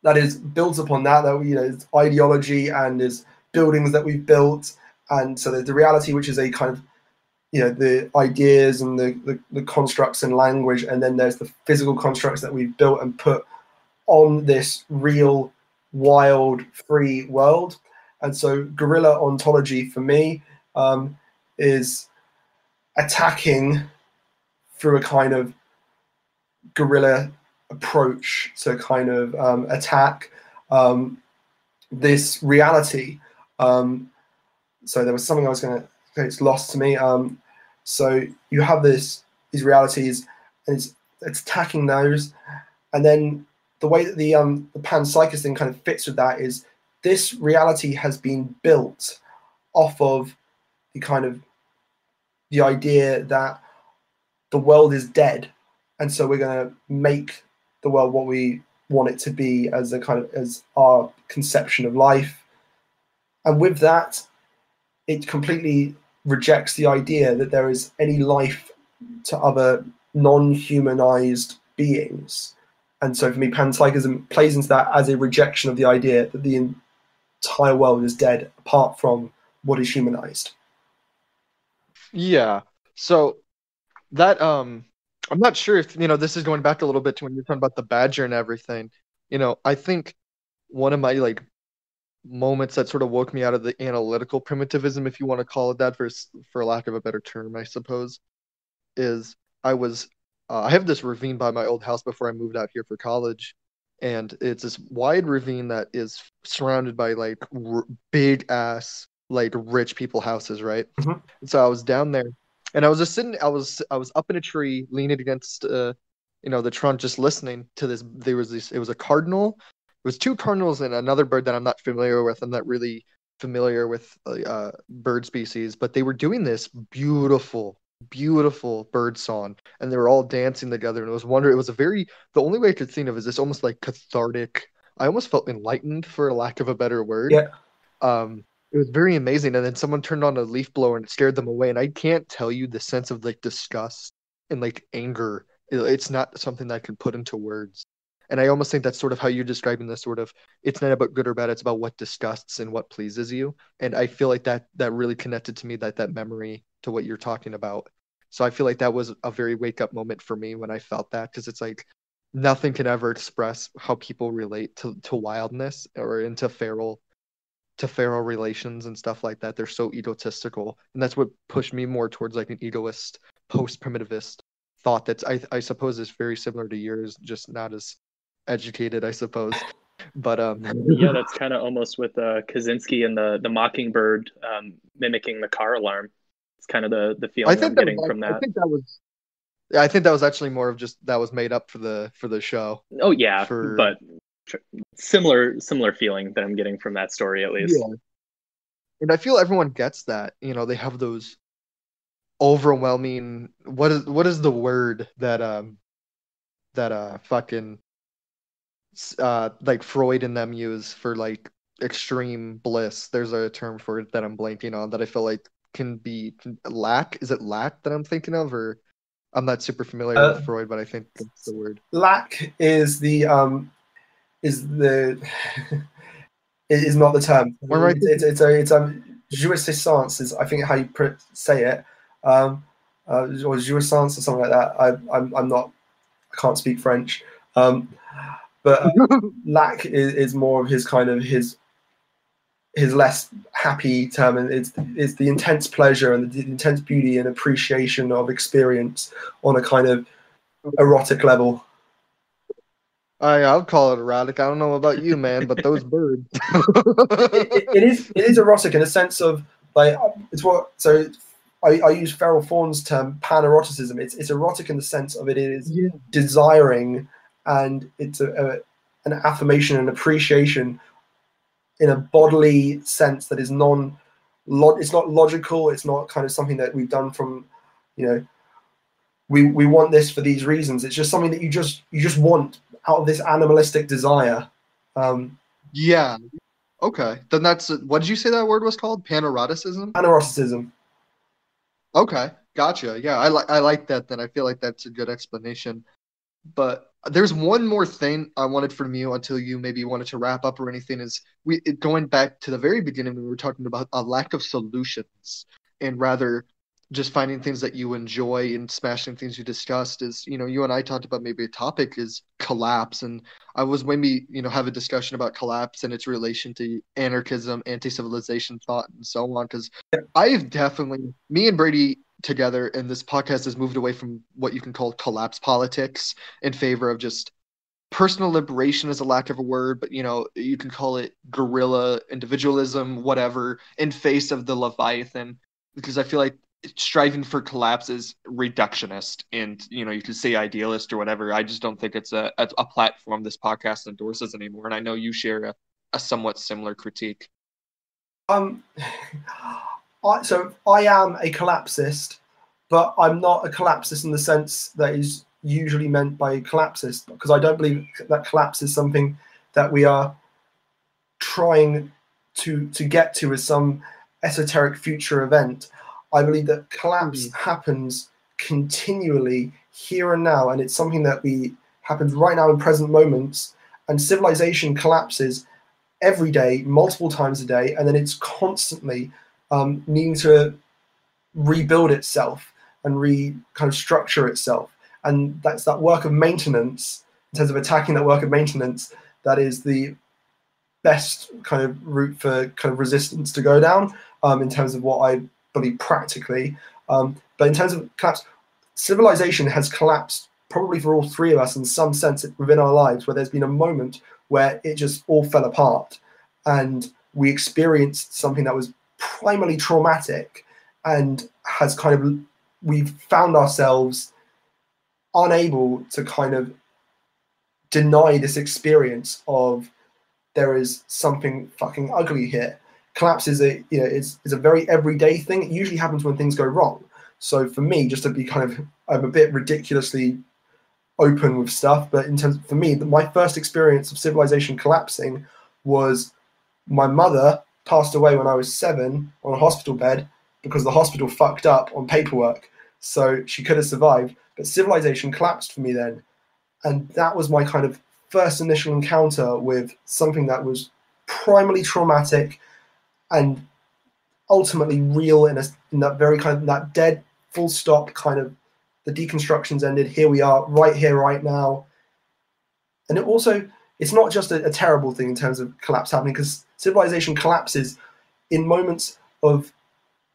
that is built upon that, that you know, is ideology and is buildings that we've built. And so there's the reality, which is a kind of you know, the ideas and the, the, the constructs and language, and then there's the physical constructs that we've built and put on this real, wild, free world. And so guerrilla ontology for me um, is attacking through a kind of guerrilla approach, so kind of um, attack um, this reality. Um, so there was something I was going to, okay, it's lost to me. Um, so you have this, these realities, and it's, it's attacking those. And then the way that the, um, the panpsychist thing kind of fits with that is this reality has been built off of the kind of the idea that the world is dead. And so we're going to make the world what we want it to be as a kind of, as our conception of life. And with that, it completely rejects the idea that there is any life to other non-humanized beings. And so for me, panpsychism plays into that as a rejection of the idea that the entire world is dead apart from what is humanized. Yeah. So that, um, I'm not sure if, you know, this is going back a little bit to when you're talking about the badger and everything. You know, I think one of my, like, moments that sort of woke me out of the analytical primitivism, if you want to call it that, for for lack of a better term, I suppose, is I was uh, I have this ravine by my old house before I moved out here for college, and it's this wide ravine that is surrounded by like r- big ass like rich people houses, right? Mm-hmm. And so I was down there, and I was just sitting, I was I was up in a tree, leaning against uh, you know the trunk, just listening to this. There was this, it was a cardinal. It was two cardinals and another bird that I'm not familiar with. I'm not really familiar with uh, bird species, but they were doing this beautiful, beautiful bird song, and they were all dancing together. And it was wonder. It was a very. The only way I could think of is this almost like cathartic. I almost felt enlightened, for lack of a better word. Yeah. Um. It was very amazing. And then someone turned on a leaf blower and it scared them away. And I can't tell you the sense of like disgust and like anger. It, it's not something that I can put into words. And I almost think that's sort of how you're describing this sort of, it's not about good or bad, it's about what disgusts and what pleases you. And I feel like that that really connected to me, that that memory to what you're talking about. So I feel like that was a very wake up moment for me when I felt that, because it's like nothing can ever express how people relate to, to wildness or into feral, to feral relations and stuff like that. They're so egotistical. And that's what pushed me more towards like an egoist, post-primitivist thought that's, I, I suppose, is very similar to yours, just not as educated, I suppose, but um yeah, that's kind of almost with uh Kaczynski and the the mockingbird um mimicking the car alarm. It's kind of the the feeling I think I'm that, getting I, from that. I think that was I think that was actually more of just that was made up for the for the show. Oh yeah, for... but tr- similar similar feeling that I'm getting from that story, at least. Yeah. And I feel everyone gets that, you know, they have those overwhelming. What is what is the word that um that uh fucking Uh, like Freud and them use for like extreme bliss? There's a term for it that I'm blanking on that I feel like can be lack. Is it lack that I'm thinking of, or I'm not super familiar uh, with Freud, but I think that's the word. Lack is the um is the it is not the term. Right. It's it's, it's, a, it's um jouissance is, I think, how you pr- say it, um uh, or jouissance or something like that. I I'm I'm not I can't speak French. Um, But uh, lack is, is more of his kind of his his less happy term, and it's it's the intense pleasure and the, the intense beauty and appreciation of experience on a kind of erotic level. I I'll call it erotic. I don't know about you, man, but those birds. it, it, it is it is erotic in a sense of like it's what so I, I use Feral Fawn's term paneroticism. It's it's erotic in the sense of it is yeah. desiring. And it's a, a, an affirmation and appreciation in a bodily sense that is non, lo- it's not logical. It's not kind of something that we've done from, you know, we we want this for these reasons. It's just something that you just you just want out of this animalistic desire. Um, yeah. Okay. Then that's, what did you say that word was called? Paneroticism? Paneroticism. Okay. Gotcha. Yeah. I like I like that. Then I feel like that's a good explanation. But there's one more thing I wanted from you until you maybe wanted to wrap up or anything, is we going back to the very beginning when we were talking about a lack of solutions and rather just finding things that you enjoy and smashing things you discussed is, you know, you and I talked about maybe a topic is collapse. And I was maybe, you know, have a discussion about collapse and its relation to anarchism, anti-civilization thought, and so on. Because I've definitely, me and Brady together in this podcast has moved away from what you can call collapse politics in favor of just personal liberation is a lack of a word, but, you know, you can call it guerrilla individualism, whatever, in face of the Leviathan, because I feel like striving for collapse is reductionist and, you know, you can say idealist or whatever. I just don't think it's a, a, a platform this podcast endorses anymore. And I know you share a, a somewhat similar critique. Um, I, so I am a collapsist, but I'm not a collapsist in the sense that is usually meant by collapsist, because I don't believe that collapse is something that we are trying to to get to as some esoteric future event. I believe that collapse mm. happens continually here and now, and it's something that we happens right now in present moments, and civilization collapses every day, multiple times a day, and then it's constantly um, needing to rebuild itself and re kind of structure itself. And that's that work of maintenance, in terms of attacking that work of maintenance, that is the best kind of route for kind of resistance to go down, um, in terms of what I believe practically. Um, but in terms of collapse, civilization has collapsed probably for all three of us in some sense within our lives, where there's been a moment where it just all fell apart and we experienced something that was primarily traumatic and has kind of, we've found ourselves unable to kind of deny this experience of there is something fucking ugly here. Collapse is a, you know, it's, it's a very everyday thing. It usually happens when things go wrong. So for me, just to be kind of, I'm a bit ridiculously open with stuff, but in terms of, for me, my first experience of civilization collapsing was my mother passed away when I was seven on a hospital bed because the hospital fucked up on paperwork. So she could have survived, but civilization collapsed for me then. And that was my kind of first initial encounter with something that was primarily traumatic and ultimately real in, a, in that very kind of that dead full stop kind of the deconstructions ended. Here we are right here, right now. And it also, it's not just a, a terrible thing in terms of collapse happening, because civilization collapses in moments of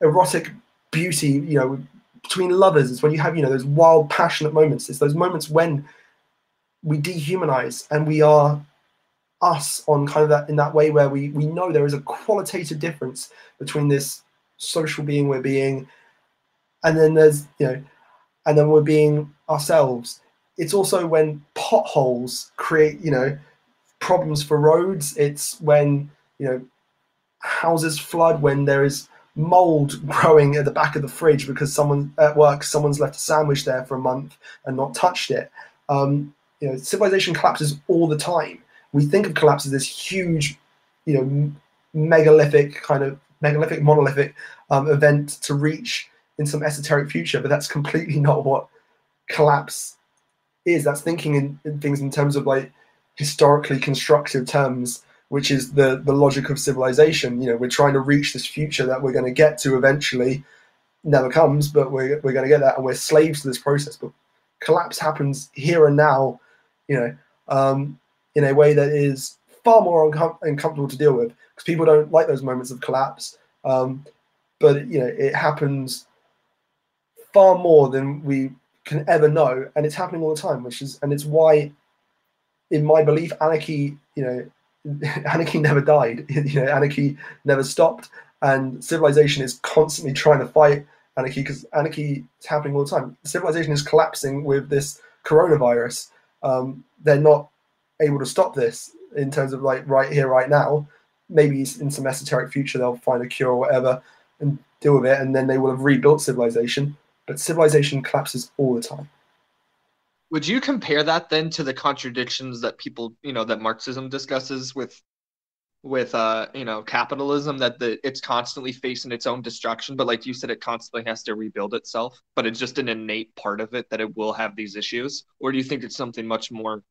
erotic beauty, you know, between lovers. It's when you have, you know, those wild, passionate moments. It's those moments when we dehumanize and we are us on kind of that, in that way where we, we know there is a qualitative difference between this social being we're being, and then there's, you know, and then we're being ourselves. It's also when potholes create, you know, problems for roads. It's when, you know, houses flood, when there is mold growing at the back of the fridge because someone at work, someone's left a sandwich there for a month and not touched it. Um, you know, civilization collapses all the time. We think of collapse as this huge, you know, megalithic kind of megalithic, monolithic um, event to reach in some esoteric future, but that's completely not what collapse is. That's thinking in, in things in terms of like historically constructive terms, which is the, the logic of civilization. You know, we're trying to reach this future that we're going to get to eventually. Never comes, but we're, we're going to get that, and we're slaves to this process. But collapse happens here and now, you know, um, in a way that is far more uncom- uncomfortable to deal with, because people don't like those moments of collapse. Um, but, you know, it happens far more than we can ever know, and it's happening all the time, which is, and it's why, in my belief, anarchy, you know, anarchy never died. You know, anarchy never stopped, and civilization is constantly trying to fight anarchy, because anarchy is happening all the time. Civilization is collapsing with this coronavirus. Um, they're not able to stop this in terms of like right here, right now. Maybe in some esoteric future they'll find a cure or whatever and deal with it, and then they will have rebuilt civilization. But civilization collapses all the time. Would you compare that then to the contradictions that people, you know, that Marxism discusses with, with uh, you know, capitalism, that the it's constantly facing its own destruction, but like you said, it constantly has to rebuild itself, but it's just an innate part of it that it will have these issues? Or do you think it's something much more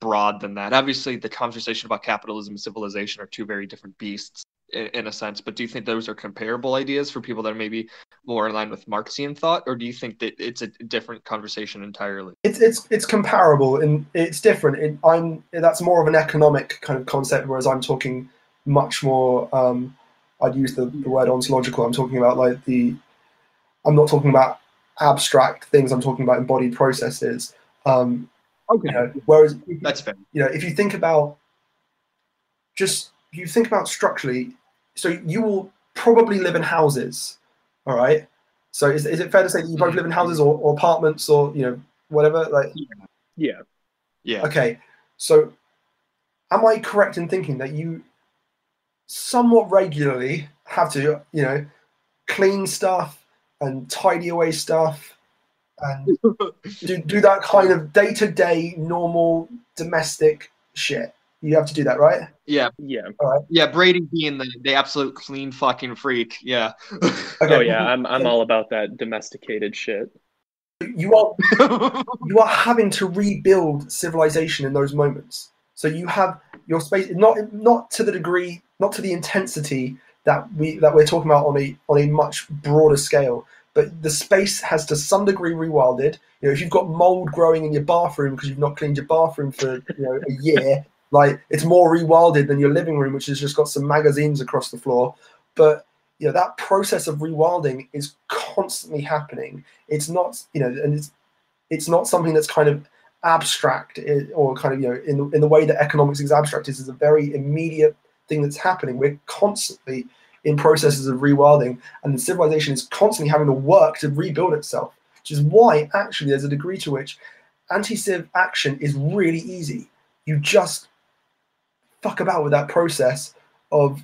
broad than that? Obviously, the conversation about capitalism and civilization are two very different beasts in a sense, but do you think those are comparable ideas for people that are maybe more in line with Marxian thought, or do you think that it's a different conversation entirely? It's it's it's comparable and it's different. It, I'm that's more of an economic kind of concept, whereas I'm talking much more. Um, I'd use the, the word ontological. I'm talking about like the. I'm not talking about abstract things. I'm talking about embodied processes. Um, okay. You know, whereas that's fair. You know, if you think about just you think about structurally. So you will probably live in houses, all right? So is, is it fair to say that you both live in houses or, or apartments or, you know, whatever? Like, yeah. Yeah. Okay. So am I correct in thinking that you somewhat regularly have to, you know, clean stuff and tidy away stuff and do, do that kind of day-to-day normal domestic shit? You have to do that, right? Yeah, yeah, right. Yeah. Brady being the, the absolute clean fucking freak. Yeah. Okay. Oh yeah, I'm I'm all about that domesticated shit. You are you are having to rebuild civilization in those moments. So you have your space, not not to the degree, not to the intensity that we that we're talking about on a on a much broader scale. But the space has to some degree rewilded. You know, if you've got mold growing in your bathroom because you've not cleaned your bathroom for you know a year. Like, it's more rewilded than your living room, which has just got some magazines across the floor. But, you know, that process of rewilding is constantly happening. It's not, you know, and it's it's not something that's kind of abstract or kind of, you know, in the, in the way that economics is abstract. This is a very immediate thing that's happening. We're constantly in processes of rewilding, and civilization is constantly having to work to rebuild itself, which is why, actually, there's a degree to which anti-civ action is really easy. You just fuck about with that process of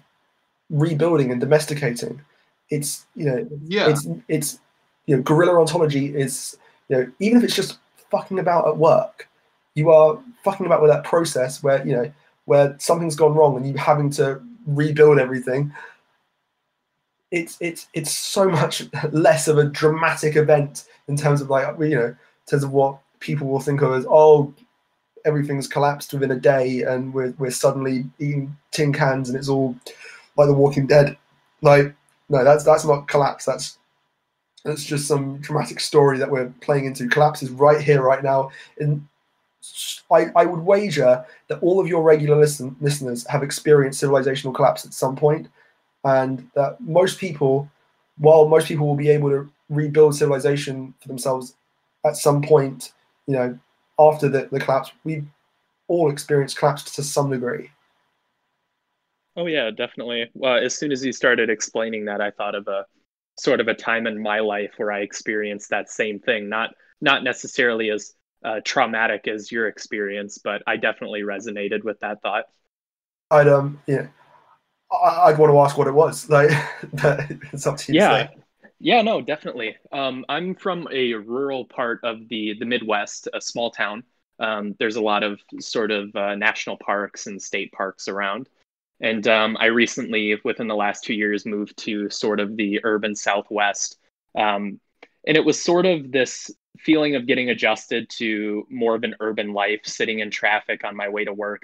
rebuilding and domesticating. It's, you know, yeah. it's, it's, you know, guerrilla ontology is, you know, even if it's just fucking about at work, you are fucking about with that process where, you know, where something's gone wrong and you're having to rebuild everything. It's, it's, it's so much less of a dramatic event in terms of like, you know, in terms of what people will think of as, oh, everything's collapsed within a day and we're, we're suddenly eating tin cans and it's all like The Walking Dead. Like, no, that's that's not collapse. That's that's just some dramatic story that we're playing into. Collapse is right here, right now. And I, I would wager that all of your regular listen, listeners have experienced civilizational collapse at some point, and that most people, while most people will be able to rebuild civilization for themselves at some point, you know, after the, the collapse, we all experienced collapse to some degree. Oh yeah, definitely. Well, as soon as you started explaining that, I thought of a sort of a time in my life where I experienced that same thing. Not not necessarily as uh, traumatic as your experience, but I definitely resonated with that thought. I'd um yeah, I, I'd want to ask what it was. Like, it's up to you. Yeah. To say. Yeah, no, definitely. Um, I'm from a rural part of the, the Midwest, a small town. Um, there's a lot of sort of uh, national parks and state parks around. And um, I recently, within the last two years, moved to sort of the urban Southwest. Um, and it was sort of this feeling of getting adjusted to more of an urban life, sitting in traffic on my way to work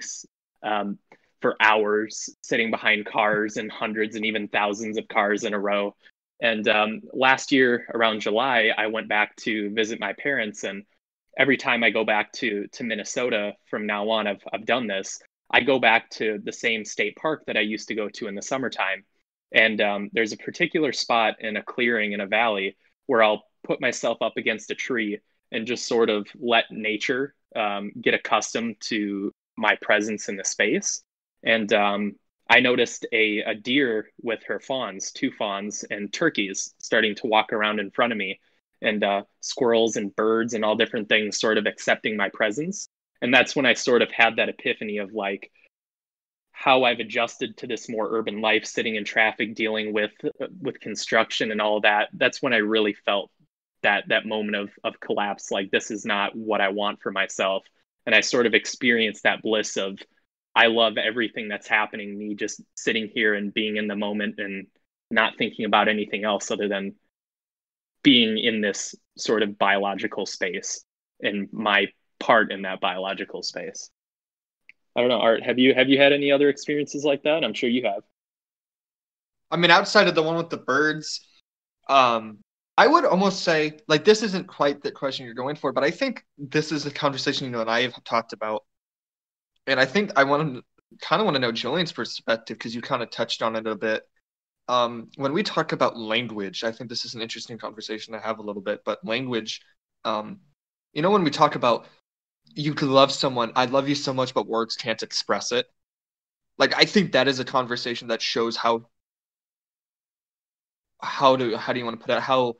um, for hours, sitting behind cars and hundreds and even thousands of cars in a row. And um, last year around July, I went back to visit my parents. And every time I go back to to Minnesota from now on, I've, I've done this. I go back to the same state park that I used to go to in the summertime. And um, there's a particular spot in a clearing in a valley where I'll put myself up against a tree and just sort of let nature um, get accustomed to my presence in the space. And um, I noticed a, a deer with her fawns, two fawns, and turkeys starting to walk around in front of me, and uh, squirrels and birds and all different things sort of accepting my presence. And that's when I sort of had that epiphany of like how I've adjusted to this more urban life, sitting in traffic, dealing with with construction and all that. That's when I really felt that that moment of of collapse, like this is not what I want for myself. And I sort of experienced that bliss of I love everything that's happening, me just sitting here and being in the moment and not thinking about anything else other than being in this sort of biological space and my part in that biological space. I don't know, Art, have you have you had any other experiences like that? I'm sure you have. I mean, outside of the one with the birds, um, I would almost say, like, this isn't quite the question you're going for, but I think this is a conversation, you know, and I have talked about. And I think I want to kind of want to know Julian's perspective, because you kind of touched on it a bit. Um, when we talk about language, I think this is an interesting conversation to have a little bit, but language, um, you know, when we talk about you could love someone, I love you so much, but words can't express it. Like, I think that is a conversation that shows how, how do, how do you want to put it? How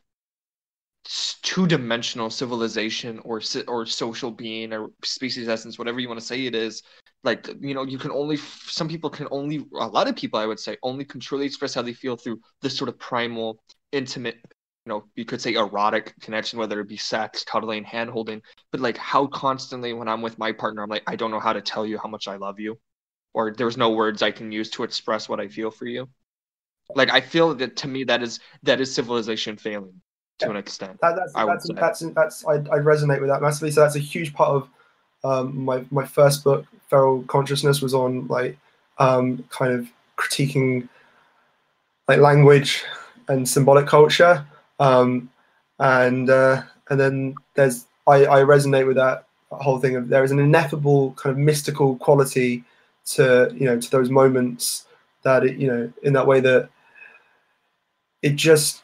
two-dimensional civilization or or social being or species essence, whatever you want to say it is, like, you know, you can only, some people can only, a lot of people, I would say, only can truly express how they feel through this sort of primal, intimate, you know, you could say erotic connection, whether it be sex, cuddling, hand-holding, but like how constantly when I'm with my partner, I'm like, I don't know how to tell you how much I love you, or there's no words I can use to express what I feel for you. Like, I feel that, to me, that is, that is civilization failing. To an extent, that, that's, I that's, that's, that's that's I, I resonate with that massively. So that's a huge part of um, my my first book, Feral Consciousness, was on like um, kind of critiquing like language and symbolic culture, um, and uh, and then there's I, I resonate with that whole thing of there is an ineffable kind of mystical quality to you know to those moments that it, you know in that way that it just.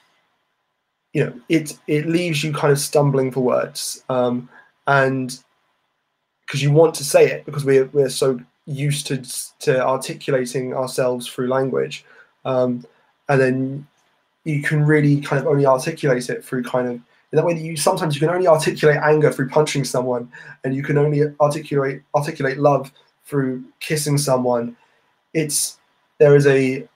You know, it it leaves you kind of stumbling for words, um, and because you want to say it, because we're we're so used to to articulating ourselves through language, um, and then you can really kind of only articulate it through kind of in that way that you sometimes you can only articulate anger through punching someone, and you can only articulate articulate love through kissing someone. It's there is a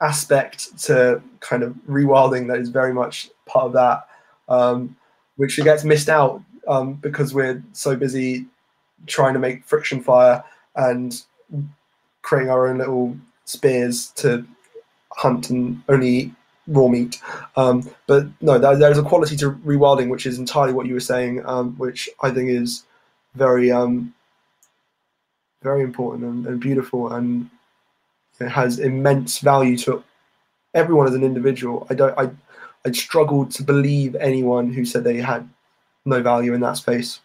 aspect to kind of rewilding that is very much part of that, um, which gets missed out um, because we're so busy trying to make friction fire and creating our own little spears to hunt and only eat raw meat. Um, but no, there, there's a quality to rewilding, which is entirely what you were saying, um, which I think is very, um, very important and, and beautiful, and it has immense value to everyone as an individual. I don't. I, I struggled to believe anyone who said they had no value in that space.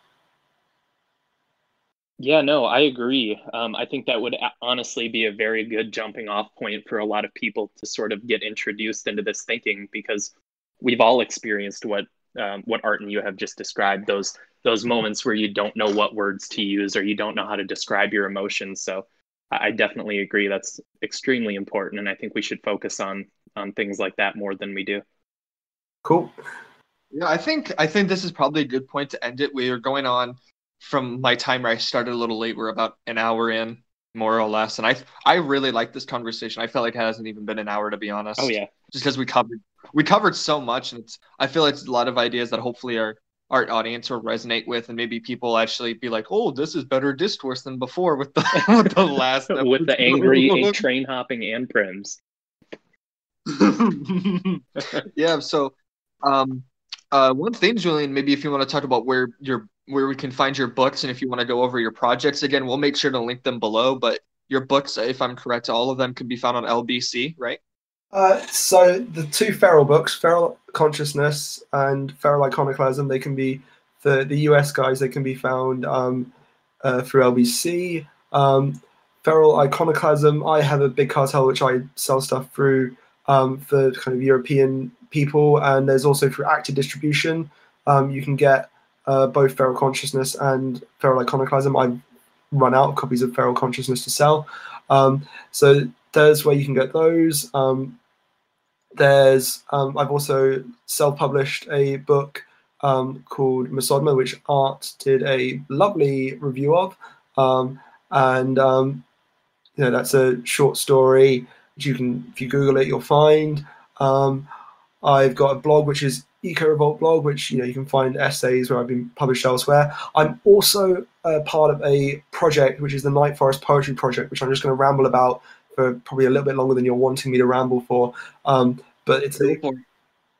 Yeah, no, I agree. Um, I think that would honestly be a very good jumping off point for a lot of people to sort of get introduced into this thinking, because we've all experienced what um, what Art and you have just described, those those moments where you don't know what words to use or you don't know how to describe your emotions. So I definitely agree. That's extremely important. And I think we should focus on on things like that more than we do. Cool. Yeah, I think I think this is probably a good point to end it. We are going on from my time where I started a little late. We're about an hour in, more or less. And I I really like this conversation. I felt like it hasn't even been an hour, to be honest. Oh, yeah. Just because we covered we covered so much. And it's, I feel it's a lot of ideas that hopefully are art audience will resonate with, and maybe people actually be like, oh, this is better discourse than before with the, with the last with the angry train hopping and prims. Yeah, so um uh one thing, Julian, maybe if you want to talk about where your where we can find your books, and if you want to go over your projects again, we'll make sure to link them below, but your books, if I'm correct, all of them can be found on L B C, right? Uh, so the two Feral books, Feral Consciousness and Feral Iconoclasm, they can be, the, the U S guys, they can be found um, uh, through L B C. Um, Feral Iconoclasm, I have a Big Cartel, which I sell stuff through um, for kind of European people, and there's also through Active Distribution. Um, you can get uh, both Feral Consciousness and Feral Iconoclasm. I've run out of copies of Feral Consciousness to sell. Um, so there's where you can get those. Um, there's um, I've also self-published a book um, called Masodma, which Art did a lovely review of, um, and um, you know that's a short story. Which you can, if you Google it, you'll find. Um, I've got a blog which is Eco Revolt blog, which you know you can find essays where I've been published elsewhere. I'm also a part of a project which is the Night Forest Poetry Project, which I'm just going to ramble about. For probably a little bit longer than you're wanting me to ramble for, um, but it's a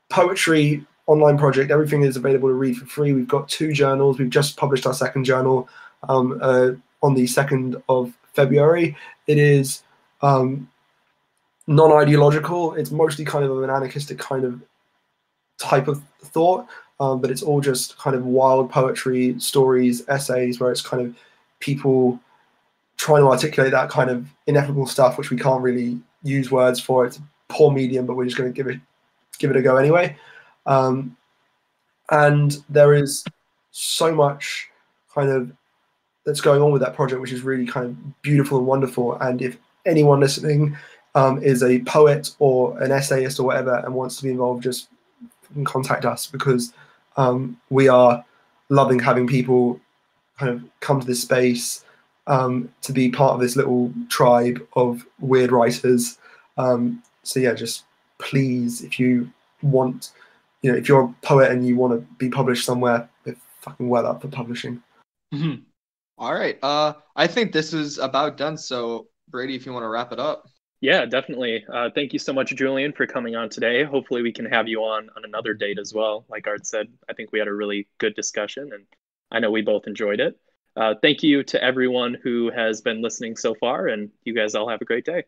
poetry online project. Everything is available to read for free. We've got two journals. We've just published our second journal um, uh, on the second of February. It is um, non-ideological. It's mostly kind of an anarchistic kind of type of thought, um, but it's all just kind of wild poetry, stories, essays, where it's kind of people trying to articulate that kind of ineffable stuff, which we can't really use words for. It's a poor medium, but we're just going to give it give it a go anyway. Um, and there is so much kind of that's going on with that project, which is really kind of beautiful and wonderful. And if anyone listening um, is a poet or an essayist or whatever and wants to be involved, just contact us, because um, we are loving having people kind of come to this space um, to be part of this little tribe of weird writers. Um, so yeah, just please, if you want, you know, if you're a poet and you want to be published somewhere, we're fucking well up for publishing. Mm-hmm. All right. Uh, I think this is about done. So Brady, if you want to wrap it up. Yeah, definitely. Uh, thank you so much, Julian, for coming on today. Hopefully we can have you on on another date as well. Like Art said, I think we had a really good discussion, and I know we both enjoyed it. Uh, thank you to everyone who has been listening so far, and you guys all have a great day.